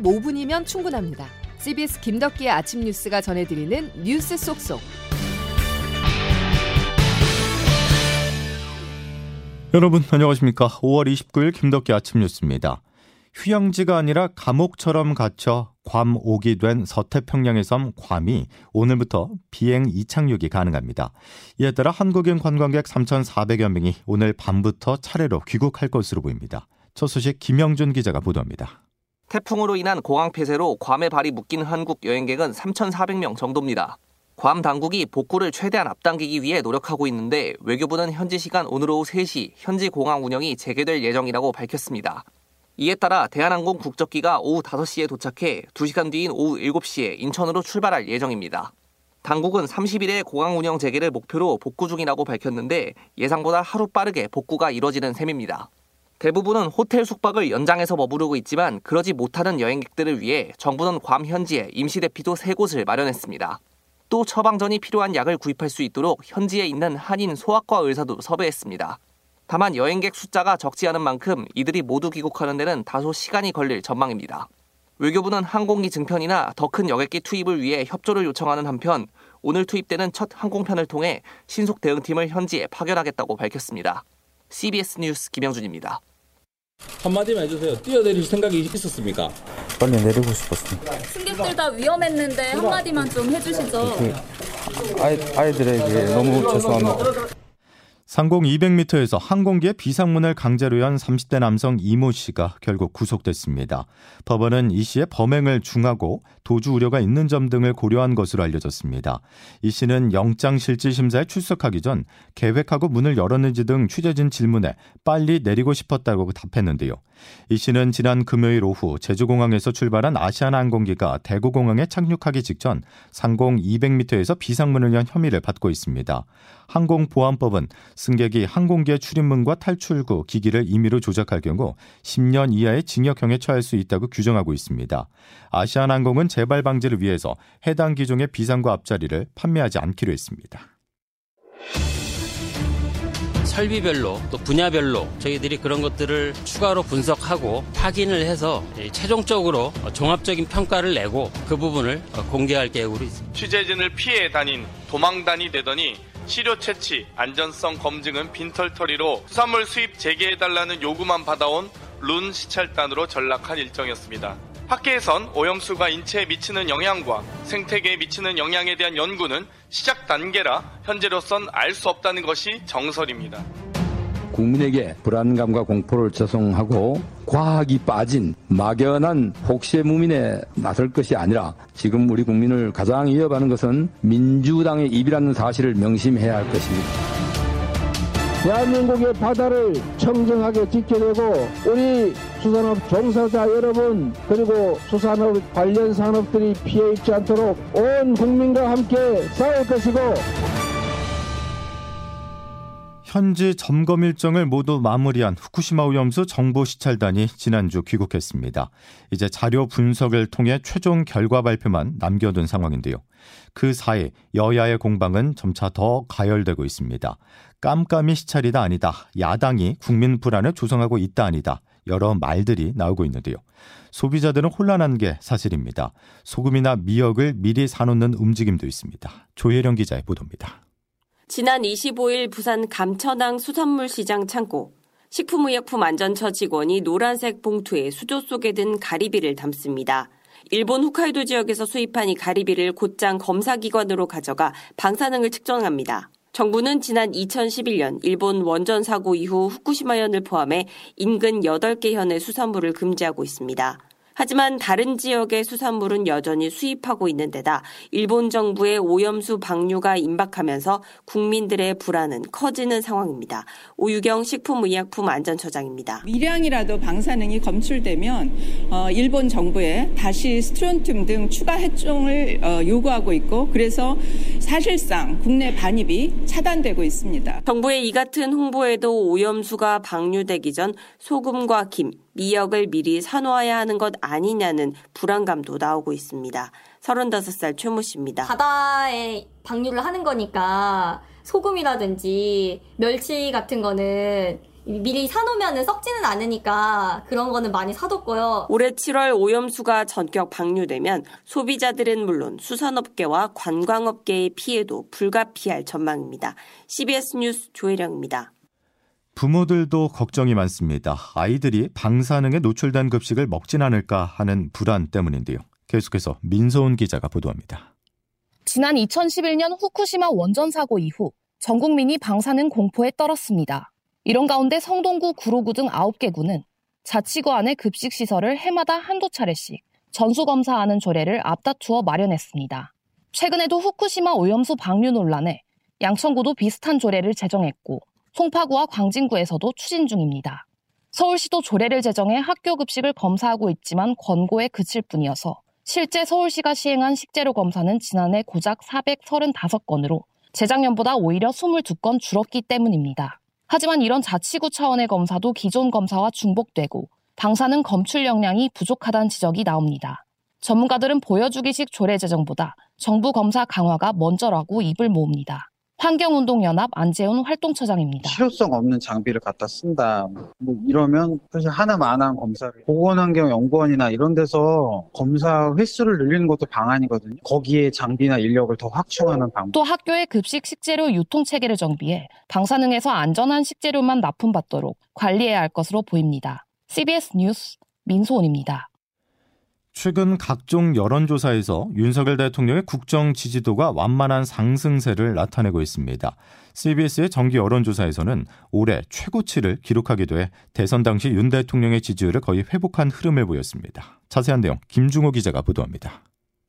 15분이면 충분합니다. CBS 김덕기의 아침 뉴스가 전해드리는 뉴스 쏙쏙. 여러분 안녕하십니까. 5월 29일 김덕기 아침 뉴스입니다. 휴양지가 아니라 감옥처럼 갇혀 괌 옥이 된 서태평양의 섬 괌이 오늘부터 비행 이착륙이 가능합니다. 이에 따라 한국인 관광객 3,400여 명이 오늘 밤부터 차례로 귀국할 것으로 보입니다. 첫 소식 김영준 기자가 보도합니다. 태풍으로 인한 공항 폐쇄로 괌에 발이 묶인 한국 여행객은 3,400명 정도입니다. 괌 당국이 복구를 최대한 앞당기기 위해 노력하고 있는데 외교부는 현지 시간 오늘 오후 3시 현지 공항 운영이 재개될 예정이라고 밝혔습니다. 이에 따라 대한항공 국적기가 오후 5시에 도착해 2시간 뒤인 오후 7시에 인천으로 출발할 예정입니다. 당국은 30일에 공항 운영 재개를 목표로 복구 중이라고 밝혔는데 예상보다 하루 빠르게 복구가 이뤄지는 셈입니다. 대부분은 호텔 숙박을 연장해서 머무르고 있지만 그러지 못하는 여행객들을 위해 정부는 괌 현지에 임시대피소 3곳을 마련했습니다. 또 처방전이 필요한 약을 구입할 수 있도록 현지에 있는 한인 소아과 의사도 섭외했습니다. 다만 여행객 숫자가 적지 않은 만큼 이들이 모두 귀국하는 데는 다소 시간이 걸릴 전망입니다. 외교부는 항공기 증편이나 더 큰 여객기 투입을 위해 협조를 요청하는 한편 오늘 투입되는 첫 항공편을 통해 신속 대응팀을 현지에 파견하겠다고 밝혔습니다. CBS 뉴스 김영준입니다. 한마디만 해주세요. 뛰어내릴 생각이 있었습니까? 빨리 내리고 싶었습니다. 승객들 다 위험했는데 한마디만 좀 해주시죠. 아이들에게 너무 죄송합니다. 상공 200m에서 항공기의 비상문을 강제로 연 30대 남성 이모 씨가 결국 구속됐습니다. 법원은 이 씨의 범행을 중하고 도주 우려가 있는 점 등을 고려한 것으로 알려졌습니다. 이 씨는 영장실질심사에 출석하기 전 계획하고 문을 열었는지 등 취재진 질문에 빨리 내리고 싶었다고 답했는데요. 이 씨는 지난 금요일 오후 제주공항에서 출발한 아시아나 항공기가 대구공항에 착륙하기 직전 상공 200m에서 비상문을 연 혐의를 받고 있습니다. 항공보안법은 승객이 항공기의 출입문과 탈출구, 기기를 임의로 조작할 경우 10년 이하의 징역형에 처할 수 있다고 규정하고 있습니다. 아시아나항공은 재발 방지를 위해서 해당 기종의 비상구 앞자리를 판매하지 않기로 했습니다. 설비별로 또 분야별로 저희들이 그런 것들을 추가로 분석하고 확인을 해서 최종적으로 종합적인 평가를 내고 그 부분을 공개할 계획으로 있습니다. 취재진을 피해 다닌 도망단이 되더니 치료 채취, 안전성 검증은 빈털터리로 수산물 수입 재개해달라는 요구만 받아온 룬 시찰단으로 전락한 일정이었습니다. 학계에선 오염수가 인체에 미치는 영향과 생태계에 미치는 영향에 대한 연구는 시작 단계라 현재로선 알 수 없다는 것이 정설입니다. 국민에게 불안감과 공포를 조성하고 과학이 빠진 막연한 혹시의 무민에 나설 것이 아니라 지금 우리 국민을 가장 위협하는 것은 민주당의 입이라는 사실을 명심해야 할 것입니다. 대한민국의 바다를 청정하게 지켜내고 우리 수산업 종사자 여러분 그리고 수산업 관련 산업들이 피해 입지 않도록 온 국민과 함께 싸울 것이고 현지 점검 일정을 모두 마무리한 후쿠시마 오염수 정보 시찰단이 지난주 귀국했습니다. 이제 자료 분석을 통해 최종 결과 발표만 남겨둔 상황인데요. 그 사이 여야의 공방은 점차 더 가열되고 있습니다. 깜깜이 시찰이다 아니다, 야당이 국민 불안을 조성하고 있다 아니다, 여러 말들이 나오고 있는데요. 소비자들은 혼란한 게 사실입니다. 소금이나 미역을 미리 사놓는 움직임도 있습니다. 조혜령 기자의 보도입니다. 지난 25일 부산 감천항 수산물시장 창고, 식품의약품안전처 직원이 노란색 봉투에 수조 속에 든 가리비를 담습니다. 일본 홋카이도 지역에서 수입한 이 가리비를 곧장 검사기관으로 가져가 방사능을 측정합니다. 정부는 지난 2011년 일본 원전 사고 이후 후쿠시마현을 포함해 인근 8개 현의 수산물을 금지하고 있습니다. 하지만 다른 지역의 수산물은 여전히 수입하고 있는 데다 일본 정부의 오염수 방류가 임박하면서 국민들의 불안은 커지는 상황입니다. 오유경 식품의약품안전처장입니다. 미량이라도 방사능이 검출되면 일본 정부에 다시 스트론튬 등 추가 해충을 요구하고 있고 그래서 사실상 국내 반입이 차단되고 있습니다. 정부의 이 같은 홍보에도 오염수가 방류되기 전 소금과 김, 미역을 미리 사놓아야 하는 것 아니냐는 불안감도 나오고 있습니다. 35살 최모 씨입니다. 바다에 방류를 하는 거니까 소금이라든지 멸치 같은 거는 미리 사놓으면 썩지는 않으니까 그런 거는 많이 사뒀고요. 올해 7월 오염수가 전격 방류되면 소비자들은 물론 수산업계와 관광업계의 피해도 불가피할 전망입니다. CBS 뉴스 조혜령입니다. 부모들도 걱정이 많습니다. 아이들이 방사능에 노출된 급식을 먹진 않을까 하는 불안 때문인데요. 계속해서 민서운 기자가 보도합니다. 지난 2011년 후쿠시마 원전 사고 이후 전 국민이 방사능 공포에 떨었습니다. 이런 가운데 성동구, 구로구 등 9개 구는 자치구안의 급식시설을 해마다 한두 차례씩 전수검사하는 조례를 앞다투어 마련했습니다. 최근에도 후쿠시마 오염수 방류 논란에 양천구도 비슷한 조례를 제정했고 송파구와 광진구에서도 추진 중입니다. 서울시도 조례를 제정해 학교 급식을 검사하고 있지만 권고에 그칠 뿐이어서 실제 서울시가 시행한 식재료 검사는 지난해 고작 435건으로 재작년보다 오히려 22건 줄었기 때문입니다. 하지만 이런 자치구 차원의 검사도 기존 검사와 중복되고 방사능 검출 역량이 부족하다는 지적이 나옵니다. 전문가들은 보여주기식 조례 제정보다 정부 검사 강화가 먼저라고 입을 모읍니다. 환경운동연합 안재훈 활동처장입니다. 실효성 없는 장비를 갖다 쓴다. 이러면 사실 하나만 한 검사를 보건환경연구원이나 이런 데서 검사 횟수를 늘리는 것도 방안이거든요. 거기에 장비나 인력을 더 확충하는 방법. 또 학교의 급식 식재료 유통체계를 정비해 방사능에서 안전한 식재료만 납품받도록 관리해야 할 것으로 보입니다. CBS 뉴스 민소은입니다. 최근 각종 여론조사에서 윤석열 대통령의 국정 지지도가 완만한 상승세를 나타내고 있습니다. CBS의 정기 여론조사에서는 올해 최고치를 기록하기도 해 대선 당시 윤 대통령의 지지율을 거의 회복한 흐름을 보였습니다. 자세한 내용 김중호 기자가 보도합니다.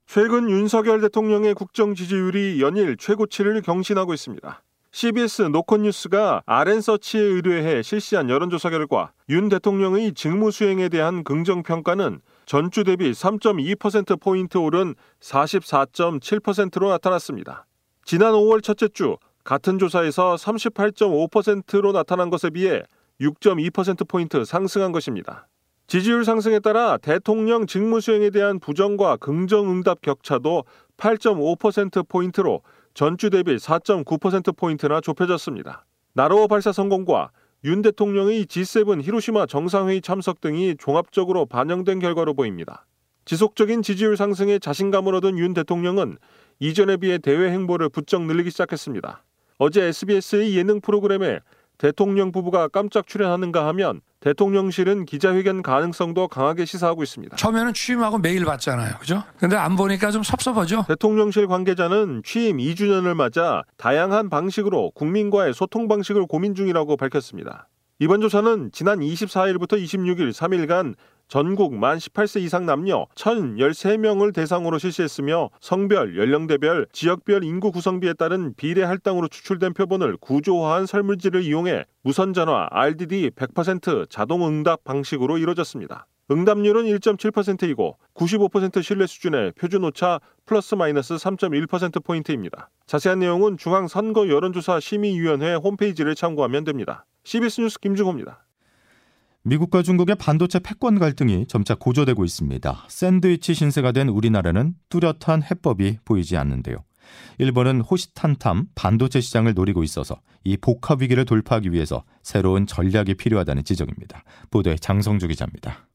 최근 윤석열 대통령의 국정 지지율이 연일 최고치를 경신하고 있습니다. CBS 노컷뉴스가 RN서치에 의뢰해 실시한 여론조사 결과 윤 대통령의 직무 수행에 대한 긍정평가는 전주 대비 3.2%포인트 오른 44.7%로 나타났습니다. 지난 5월 첫째 주 같은 조사에서 38.5%로 나타난 것에 비해 6.2%포인트 상승한 것입니다. 지지율 상승에 따라 대통령 직무 수행에 대한 부정과 긍정 응답 격차도 8.5%포인트로 전주 대비 4.9%포인트나 좁혀졌습니다. 나로호 발사 성공과 윤 대통령의 G7 히로시마 정상회의 참석 등이 종합적으로 반영된 결과로 보입니다. 지속적인 지지율 상승에 자신감을 얻은 윤 대통령은 이전에 비해 대외 행보를 부쩍 늘리기 시작했습니다. 어제 SBS의 예능 프로그램에 대통령 부부가 깜짝 출연하는가 하면 대통령실은 기자회견 가능성도 강하게 시사하고 있습니다. 처음에는 취임하고 메일 받잖아요. 그죠? 근데 안 보니까 좀 섭섭하죠? 대통령실 관계자는 취임 2주년을 맞아 다양한 방식으로 국민과의 소통 방식을 고민 중이라고 밝혔습니다. 이번 조사는 지난 24일부터 26일 3일간 전국 만 18세 이상 남녀 1,013명을 대상으로 실시했으며 성별, 연령대별, 지역별 인구 구성비에 따른 비례 할당으로 추출된 표본을 구조화한 설문지를 이용해 무선전화, RDD 100% 자동 응답 방식으로 이루어졌습니다. 응답률은 1.7%이고 95% 신뢰 수준의 표준 오차 플러스 마이너스 3.1%포인트입니다. 자세한 내용은 중앙선거여론조사심의위원회 홈페이지를 참고하면 됩니다. CBS 뉴스 김중호입니다. 미국과 중국의 반도체 패권 갈등이 점차 고조되고 있습니다. 샌드위치 신세가 된 우리나라는 뚜렷한 해법이 보이지 않는데요. 일본은 호시탐탐 반도체 시장을 노리고 있어서 이 복합 위기를 돌파하기 위해서 새로운 전략이 필요하다는 지적입니다. 보도에 장성주 기자입니다.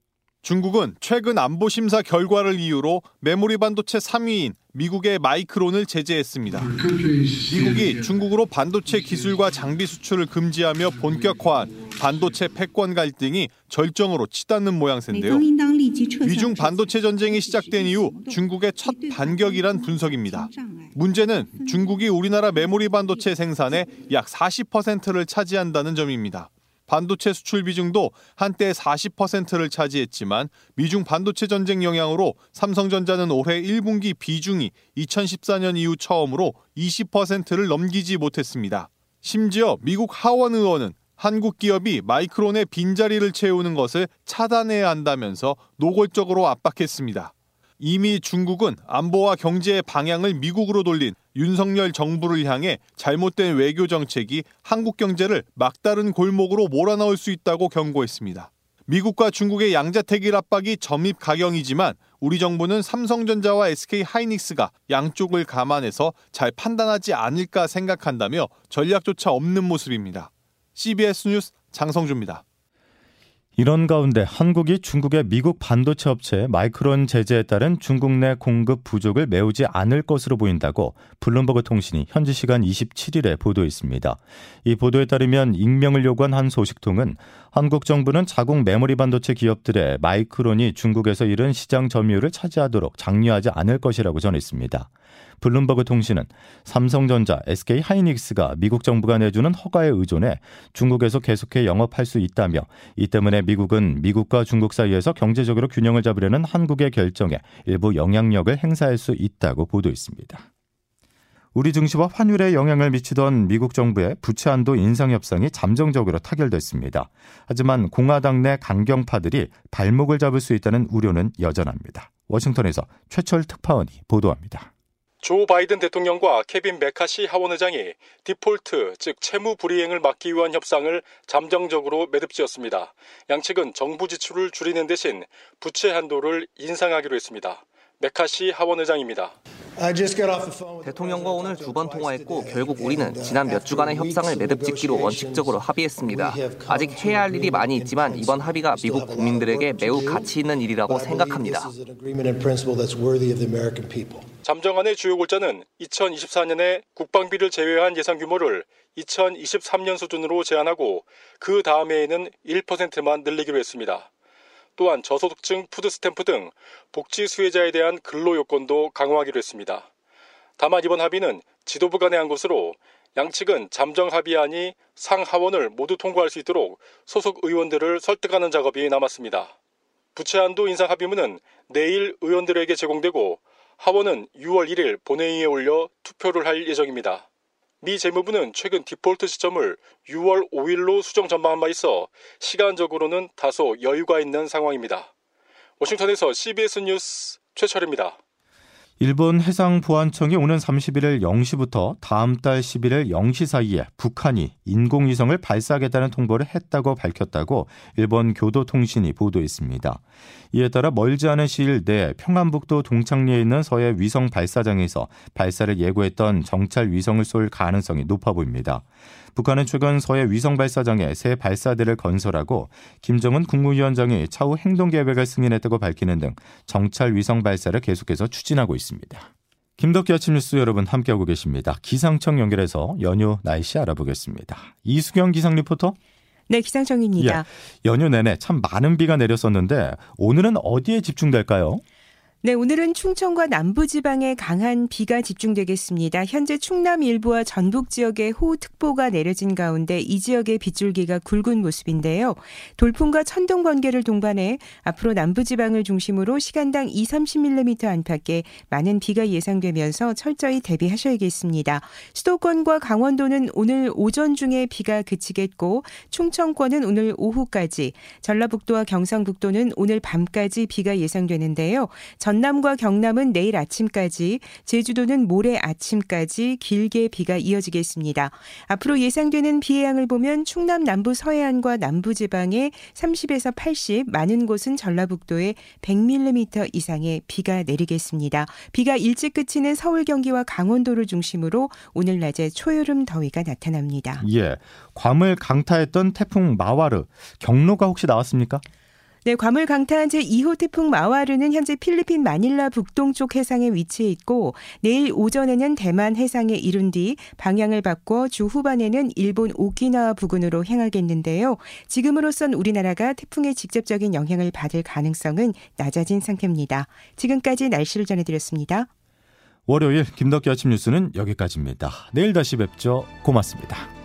중국은 최근 안보 심사 결과를 이유로 메모리 반도체 3위인 미국의 마이크론을 제재했습니다. 미국이 중국으로 반도체 기술과 장비 수출을 금지하며 본격화한 반도체 패권 갈등이 절정으로 치닫는 모양새인데요. 미중 반도체 전쟁이 시작된 이후 중국의 첫 반격이란 분석입니다. 문제는 중국이 우리나라 메모리 반도체 생산의 약 40%를 차지한다는 점입니다. 반도체 수출 비중도 한때 40%를 차지했지만 미중 반도체 전쟁 영향으로 삼성전자는 올해 1분기 비중이 2014년 이후 처음으로 20%를 넘기지 못했습니다. 심지어 미국 하원 의원은 한국 기업이 마이크론의 빈자리를 채우는 것을 차단해야 한다면서 노골적으로 압박했습니다. 이미 중국은 안보와 경제의 방향을 미국으로 돌린 윤석열 정부를 향해 잘못된 외교 정책이 한국 경제를 막다른 골목으로 몰아넣을 수 있다고 경고했습니다. 미국과 중국의 양자택일 압박이 점입 가경이지만 우리 정부는 삼성전자와 SK하이닉스가 양쪽을 감안해서 잘 판단하지 않을까 생각한다며 전략조차 없는 모습입니다. CBS 뉴스 장성주입니다. 이런 가운데 한국이 중국의 미국 반도체 업체 마이크론 제재에 따른 중국 내 공급 부족을 메우지 않을 것으로 보인다고 블룸버그 통신이 현지 시간 27일에 보도했습니다. 이 보도에 따르면 익명을 요구한 한 소식통은 한국 정부는 자국 메모리 반도체 기업들의 마이크론이 중국에서 잃은 시장 점유율을 차지하도록 장려하지 않을 것이라고 전했습니다. 블룸버그 통신은 삼성전자, SK하이닉스가 미국 정부가 내주는 허가에 의존해 중국에서 계속해 영업할 수 있다며 이 때문에 미국은 미국과 중국 사이에서 경제적으로 균형을 잡으려는 한국의 결정에 일부 영향력을 행사할 수 있다고 보도했습니다. 우리 증시와 환율에 영향을 미치던 미국 정부의 부채 한도 인상 협상이 잠정적으로 타결됐습니다. 하지만 공화당 내 강경파들이 발목을 잡을 수 있다는 우려는 여전합니다. 워싱턴에서 최철 특파원이 보도합니다. 조 바이든 대통령과 케빈 매카시 하원의장이 디폴트, 즉 채무 불이행을 막기 위한 협상을 잠정적으로 매듭지었습니다. 양측은 정부 지출을 줄이는 대신 부채 한도를 인상하기로 했습니다. 매카시 하원의장입니다. 대통령과 오늘 두 번 통화했고 결국 우리는 지난 몇 주간의 협상을 매듭짓기로 원칙적으로 합의했습니다. 아직 해야 할 일이 많이 있지만 이번 합의가 미국 국민들에게 매우 가치 있는 일이라고 생각합니다. 잠정안의 주요 골자는 2024년에 국방비를 제외한 예산 규모를 2023년 수준으로 제한하고 그 다음 해에는 1%만 늘리기로 했습니다. 또한 저소득층 푸드스탬프 등 복지 수혜자에 대한 근로 요건도 강화하기로 했습니다. 다만 이번 합의는 지도부 간에 한 것으로 양측은 잠정 합의안이 상하원을 모두 통과할 수 있도록 소속 의원들을 설득하는 작업이 남았습니다. 부채 한도 인상 합의문은 내일 의원들에게 제공되고 하원은 6월 1일 본회의에 올려 투표를 할 예정입니다. 미 재무부는 최근 디폴트 시점을 6월 5일로 수정 전망한 바 있어 시간적으로는 다소 여유가 있는 상황입니다. 워싱턴에서 CBS 뉴스 최철입니다. 일본 해상보안청이 오는 31일 0시부터 다음 달 11일 0시 사이에 북한이 인공위성을 발사하겠다는 통보를 했다고 밝혔다고 일본 교도통신이 보도했습니다. 이에 따라 멀지 않은 시일 내에 평안북도 동창리에 있는 서해 위성 발사장에서 발사를 예고했던 정찰 위성을 쏠 가능성이 높아 보입니다. 북한은 최근 서해 위성 발사장에 새 발사대를 건설하고 김정은 국무위원장이 차후 행동계획을 승인했다고 밝히는 등 정찰 위성 발사를 계속해서 추진하고 있습니다. 김덕기 아침 뉴스 여러분 함께하고 계십니다. 기상청 연결해서 연휴 날씨 알아보겠습니다. 이수경 기상 리포터. 네, 기상청입니다. 예, 연휴 내내 참 많은 비가 내렸었는데 오늘은 어디에 집중될까요? 네, 오늘은 충청과 남부지방에 강한 비가 집중되겠습니다. 현재 충남 일부와 전북 지역에 호우특보가 내려진 가운데 이 지역의 빗줄기가 굵은 모습인데요. 돌풍과 천둥 번개를 동반해 앞으로 남부지방을 중심으로 시간당 20-30mm 안팎의 많은 비가 예상되면서 철저히 대비하셔야겠습니다. 수도권과 강원도는 오늘 오전 중에 비가 그치겠고 충청권은 오늘 오후까지, 전라북도와 경상북도는 오늘 밤까지 비가 예상되는데요. 전남과 경남은 내일 아침까지, 제주도는 모레 아침까지 길게 비가 이어지겠습니다. 앞으로 예상되는 비의 양을 보면 충남 남부 서해안과 남부지방에 30-80, 많은 곳은 전라북도에 100mm 이상의 비가 내리겠습니다. 비가 일찍 그치는 서울, 경기와 강원도를 중심으로 오늘 낮에 초여름 더위가 나타납니다. 예, 괌을 강타했던 태풍 마와르, 경로가 혹시 나왔습니까? 네, 괌을 강타한 제2호 태풍 마와르는 현재 필리핀 마닐라 북동쪽 해상에 위치해 있고 내일 오전에는 대만 해상에 이른 뒤 방향을 바꿔 주 후반에는 일본 오키나와 부근으로 향하겠는데요. 지금으로선 우리나라가 태풍의 직접적인 영향을 받을 가능성은 낮아진 상태입니다. 지금까지 날씨를 전해드렸습니다. 월요일 김덕기 아침 뉴스는 여기까지입니다. 내일 다시 뵙죠. 고맙습니다.